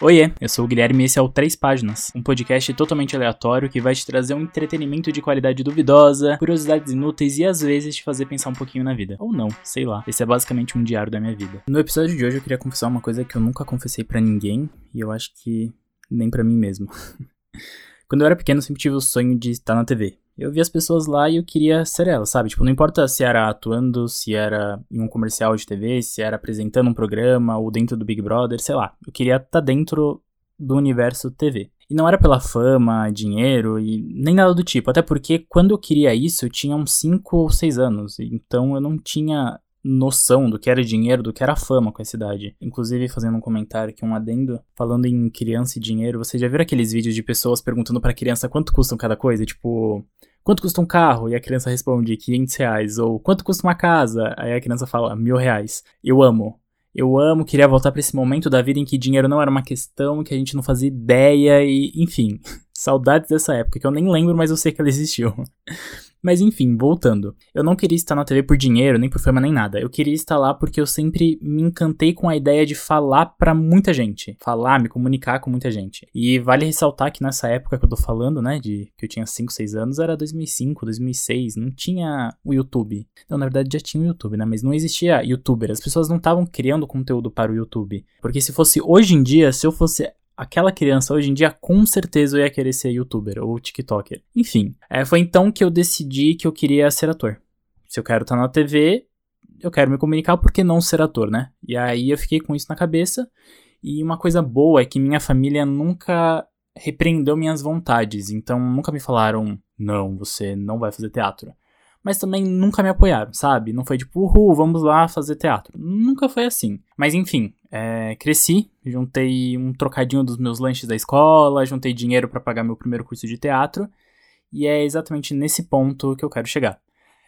Oiê, eu sou o Guilherme e esse é o Três Páginas, um podcast totalmente aleatório que vai te trazer um entretenimento de qualidade duvidosa, curiosidades inúteis e às vezes te fazer pensar um pouquinho na vida. Ou não, sei lá. Esse é basicamente um diário da minha vida. No episódio de hoje eu queria confessar uma coisa que eu nunca confessei pra ninguém e eu acho que nem pra mim mesmo. Quando eu era pequeno eu sempre tive o sonho de estar na TV. Eu via as pessoas lá e eu queria ser elas, sabe? Tipo, não importa se era atuando, se era em um comercial de TV, se era apresentando um programa ou dentro do Big Brother, sei lá. Eu queria estar dentro do universo TV. E não era pela fama, dinheiro e nem nada do tipo. Até porque quando eu queria isso, eu tinha uns 5 ou 6 anos. Então eu não tinha noção do que era dinheiro, do que era fama com essa idade. Inclusive, fazendo um comentário aqui, um adendo, falando em criança e dinheiro, vocês já viram aqueles vídeos de pessoas perguntando pra criança quanto custam cada coisa? Tipo, quanto custa um carro? E a criança responde R$500. Ou quanto custa uma casa? Aí a criança fala R$1.000. Eu amo, queria voltar pra esse momento da vida em que dinheiro não era uma questão, que a gente não fazia ideia e, enfim, saudades dessa época, que eu nem lembro, mas eu sei que ela existiu. Mas enfim, voltando. Eu não queria estar na TV por dinheiro, nem por fama, nem nada. Eu queria estar lá porque eu sempre me encantei com a ideia de falar pra muita gente. Falar, me comunicar com muita gente. E vale ressaltar que nessa época que eu tô falando, né, de que eu tinha 5, 6 anos, era 2005, 2006, não tinha o YouTube. Não, na verdade já tinha o YouTube, né, mas não existia YouTuber. As pessoas não estavam criando conteúdo para o YouTube. Porque se fosse hoje em dia, se eu fosse aquela criança hoje em dia, com certeza eu ia querer ser YouTuber ou TikToker. Enfim, foi então que eu decidi que eu queria ser ator. Se eu quero estar na TV, eu quero me comunicar, por que não ser ator, né? E aí eu fiquei com isso na cabeça. E uma coisa boa é que minha família nunca repreendeu minhas vontades. Então nunca me falaram, não, você não vai fazer teatro. Mas também nunca me apoiaram, sabe? Não foi tipo, uhul, vamos lá fazer teatro. Nunca foi assim. Mas enfim, cresci, juntei um trocadinho dos meus lanches da escola, juntei dinheiro pra pagar meu primeiro curso de teatro, e é exatamente nesse ponto que eu quero chegar.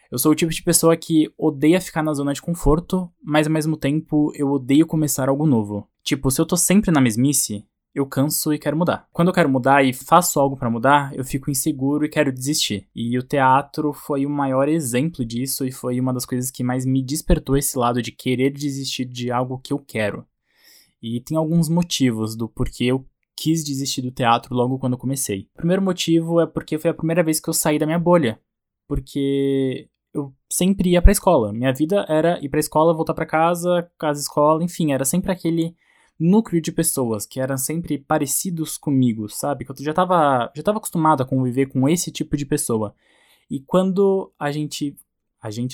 Eu sou o tipo de pessoa que odeia ficar na zona de conforto, mas ao mesmo tempo eu odeio começar algo novo. Tipo, se eu tô sempre na mesmice, eu canso e quero mudar. Quando eu quero mudar e faço algo pra mudar, eu fico inseguro e quero desistir. E o teatro foi o maior exemplo disso e foi uma das coisas que mais me despertou esse lado de querer desistir de algo que eu quero. E tem alguns motivos do porquê eu quis desistir do teatro logo quando eu comecei. O primeiro motivo é porque foi a primeira vez que eu saí da minha bolha. Porque eu sempre ia pra escola. Minha vida era ir pra escola, voltar pra casa, casa, escola, enfim. Era sempre aquele núcleo de pessoas que eram sempre parecidos comigo, sabe? Que eu já tava acostumado a conviver com esse tipo de pessoa. E quando a gente,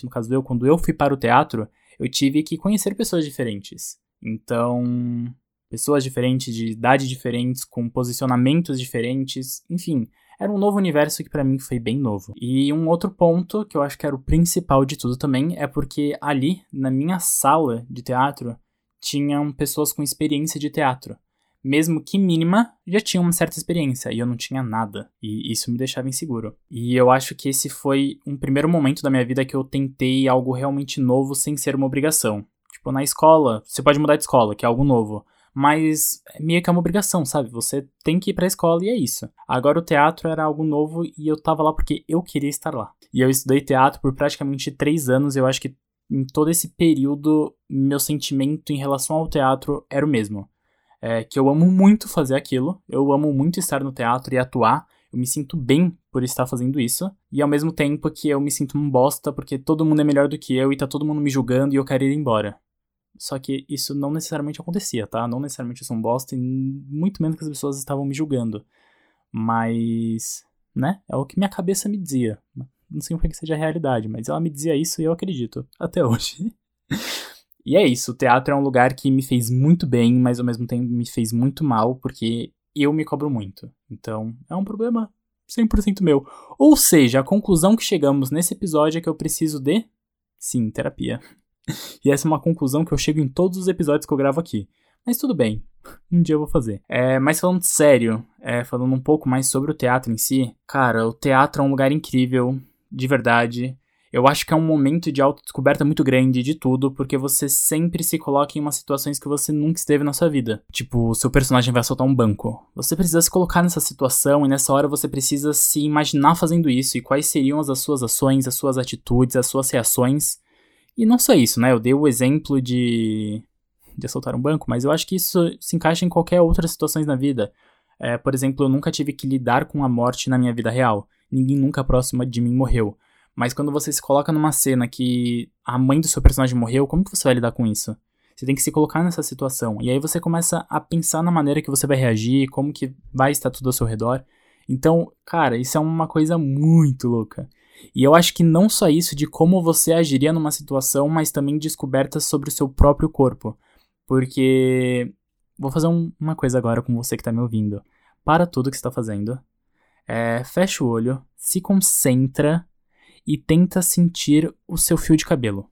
no caso eu, quando eu fui para o teatro, eu tive que conhecer pessoas diferentes. Então, pessoas diferentes, de idade diferentes, com posicionamentos diferentes, enfim, era um novo universo que pra mim foi bem novo. E um outro ponto, que eu acho que era o principal de tudo também, é porque ali, na minha sala de teatro, tinham pessoas com experiência de teatro. Mesmo que mínima, já tinham uma certa experiência, e eu não tinha nada. E isso me deixava inseguro. E eu acho que esse foi um primeiro momento da minha vida que eu tentei algo realmente novo sem ser uma obrigação. Tipo, na escola, você pode mudar de escola, que é algo novo. Mas meio que é uma obrigação, sabe? Você tem que ir pra escola e é isso. Agora o teatro era algo novo e eu tava lá porque eu queria estar lá. E eu estudei teatro por praticamente 3 anos, eu acho que em todo esse período, meu sentimento em relação ao teatro era o mesmo. Que eu amo muito fazer aquilo, eu amo muito estar no teatro e atuar, eu me sinto bem por estar fazendo isso, e ao mesmo tempo que eu me sinto um bosta porque todo mundo é melhor do que eu e tá todo mundo me julgando e eu quero ir embora. Só que isso não necessariamente acontecia, tá? Não necessariamente eu sou um bosta e muito menos que as pessoas estavam me julgando. Mas, né? É o que minha cabeça me dizia. Não sei porque seja a realidade, mas ela me dizia isso e eu acredito, até hoje. E é isso, o teatro é um lugar que me fez muito bem, mas ao mesmo tempo me fez muito mal, porque eu me cobro muito. Então, é um problema 100% meu. Ou seja, a conclusão que chegamos nesse episódio é que eu preciso de, sim, terapia. E essa é uma conclusão que eu chego em todos os episódios que eu gravo aqui. Mas tudo bem, um dia eu vou fazer. Mas falando sério, falando um pouco mais sobre o teatro em si, cara, o teatro é um lugar incrível. De verdade, eu acho que é um momento de autodescoberta muito grande de tudo, porque você sempre se coloca em umas situações que você nunca esteve na sua vida. Tipo, o seu personagem vai assaltar um banco. Você precisa se colocar nessa situação e nessa hora você precisa se imaginar fazendo isso e quais seriam as suas ações, as suas atitudes, as suas reações. E não só isso, né? Eu dei o exemplo de de assaltar um banco, mas eu acho que isso se encaixa em qualquer outras situações na vida. Por exemplo, eu nunca tive que lidar com a morte na minha vida real. Ninguém nunca próximo de mim morreu. Mas quando você se coloca numa cena que a mãe do seu personagem morreu, como que você vai lidar com isso? Você tem que se colocar nessa situação. E aí você começa a pensar na maneira que você vai reagir, como que vai estar tudo ao seu redor. Então, cara, isso é uma coisa muito louca. E eu acho que não só isso de como você agiria numa situação, mas também descobertas sobre o seu próprio corpo. Porque... vou fazer uma coisa agora com você que tá me ouvindo. Para tudo que você tá fazendo. Fecha o olho, se concentra e tenta sentir o seu fio de cabelo.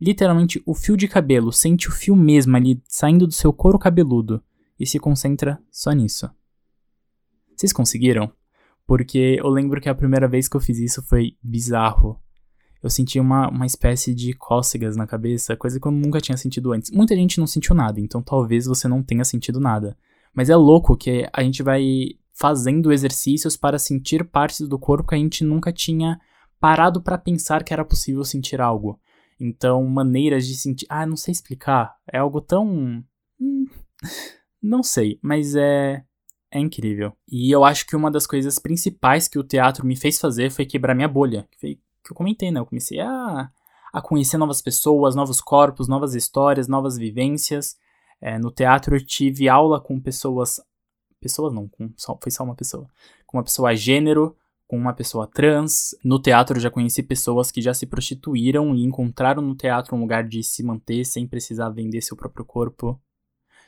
Literalmente, o fio de cabelo. Sente o fio mesmo ali saindo do seu couro cabeludo. E se concentra só nisso. Vocês conseguiram? Porque eu lembro que a primeira vez que eu fiz isso foi bizarro. Eu senti uma espécie de cócegas na cabeça, coisa que eu nunca tinha sentido antes. Muita gente não sentiu nada, então talvez você não tenha sentido nada. Mas é louco que a gente vai fazendo exercícios para sentir partes do corpo que a gente nunca tinha parado para pensar que era possível sentir algo. Então, maneiras de sentir... não sei explicar. É algo tão... não sei, mas é incrível. E eu acho que uma das coisas principais que o teatro me fez fazer foi quebrar minha bolha. Que eu comentei, né? Eu comecei a conhecer novas pessoas, novos corpos, novas histórias, novas vivências. No teatro eu tive aula com pessoas... Pessoas não, foi só uma pessoa. Com uma pessoa gênero, com uma pessoa trans. No teatro eu já conheci pessoas que já se prostituíram e encontraram no teatro um lugar de se manter sem precisar vender seu próprio corpo.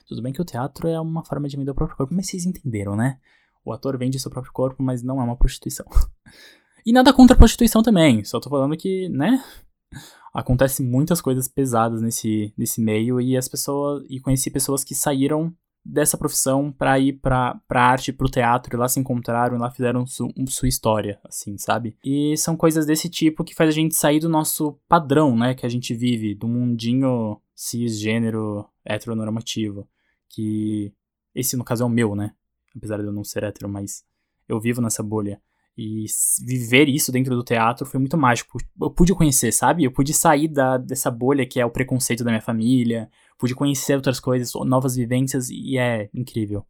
Tudo bem que o teatro é uma forma de vender o próprio corpo, mas vocês entenderam, né? O ator vende seu próprio corpo, mas não é uma prostituição. E nada contra a prostituição também, só tô falando que, né? Acontece muitas coisas pesadas nesse meio e conheci pessoas que saíram dessa profissão pra ir pra arte, pro teatro, e lá se encontraram, e lá fizeram sua história, assim, sabe? E são coisas desse tipo que faz a gente sair do nosso padrão, né? Que a gente vive, do mundinho cisgênero heteronormativo. Que esse, no caso, é o meu, né? Apesar de eu não ser hétero, mas eu vivo nessa bolha. E viver isso dentro do teatro foi muito mágico. Eu pude conhecer, sabe? Eu pude sair dessa bolha que é o preconceito da minha família. Pude conhecer outras coisas, novas vivências. E é incrível.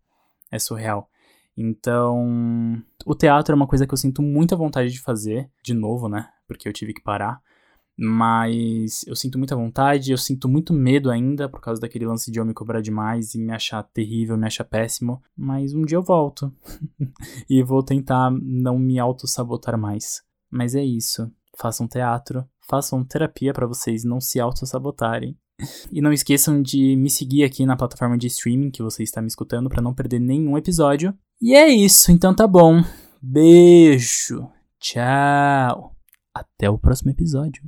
É surreal. Então, o teatro é uma coisa que eu sinto muita vontade de fazer. De novo, né? Porque eu tive que parar. Mas eu sinto muita vontade, eu sinto muito medo ainda por causa daquele lance de eu me cobrar demais e me achar terrível, me achar péssimo. Mas um dia eu volto e vou tentar não me autossabotar mais. Mas é isso, façam teatro, façam terapia para vocês não se autossabotarem. E não esqueçam de me seguir aqui na plataforma de streaming que você está me escutando para não perder nenhum episódio. E é isso, então tá bom. Beijo, tchau, até o próximo episódio.